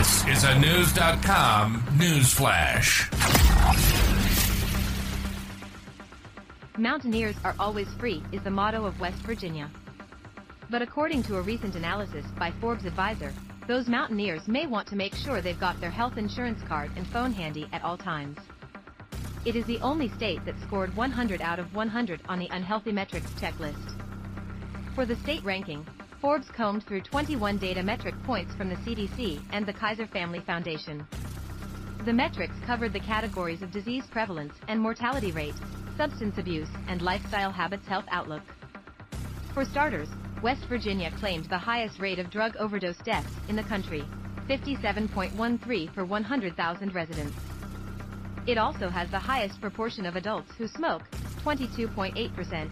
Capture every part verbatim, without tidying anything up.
This is a News dot com newsflash. Mountaineers are always free is the motto of West Virginia. But according to a recent analysis by Forbes Advisor, those Mountaineers may want to make sure they've got their health insurance card and phone handy at all times. It is the only state that scored one hundred out of one hundred on the unhealthy metrics checklist. For the state ranking, Forbes combed through twenty-one data metric points from the C D C and the Kaiser Family Foundation. The metrics covered the categories of disease prevalence and mortality rate, substance abuse, and lifestyle habits. Health outlook. For starters, West Virginia claimed the highest rate of drug overdose deaths in the country, fifty-seven point one three per one hundred thousand residents. It also has the highest proportion of adults who smoke, twenty-two point eight percent.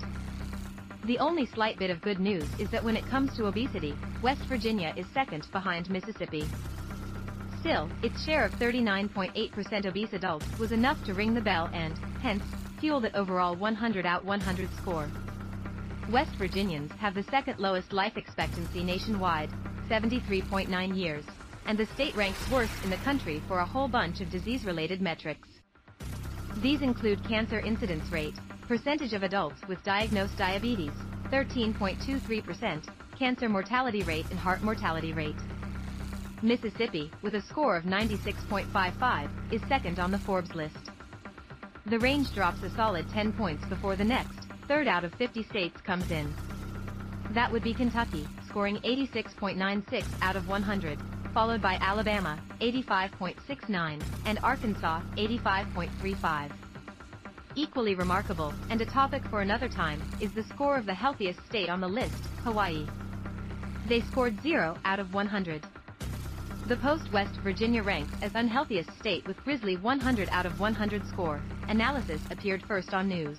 The only slight bit of good news is that when it comes to obesity, West Virginia is second behind Mississippi. Still, its share of thirty-nine point eight percent obese adults was enough to ring the bell and, hence, fuel that overall one hundred out one hundred score. West Virginians have the second lowest life expectancy nationwide, seventy-three point nine years, and the state ranks worst in the country for a whole bunch of disease-related metrics. These include cancer incidence rate, percentage of adults with diagnosed diabetes, thirteen point two three percent, cancer mortality rate and heart mortality rate. Mississippi, with a score of ninety-six point five five, is second on the Forbes list. The range drops a solid ten points before the next, third out of fifty states comes in. That would be Kentucky, scoring eighty-six point nine six out of one hundred, followed by Alabama, eighty-five point six nine, and Arkansas, eighty-five point three five. Equally remarkable, and a topic for another time, is the score of the healthiest state on the list, Hawaii. They scored zero out of one hundred. The post-West Virginia ranks as unhealthiest state with grisly one hundred out of one hundred score. Analysis appeared first on news.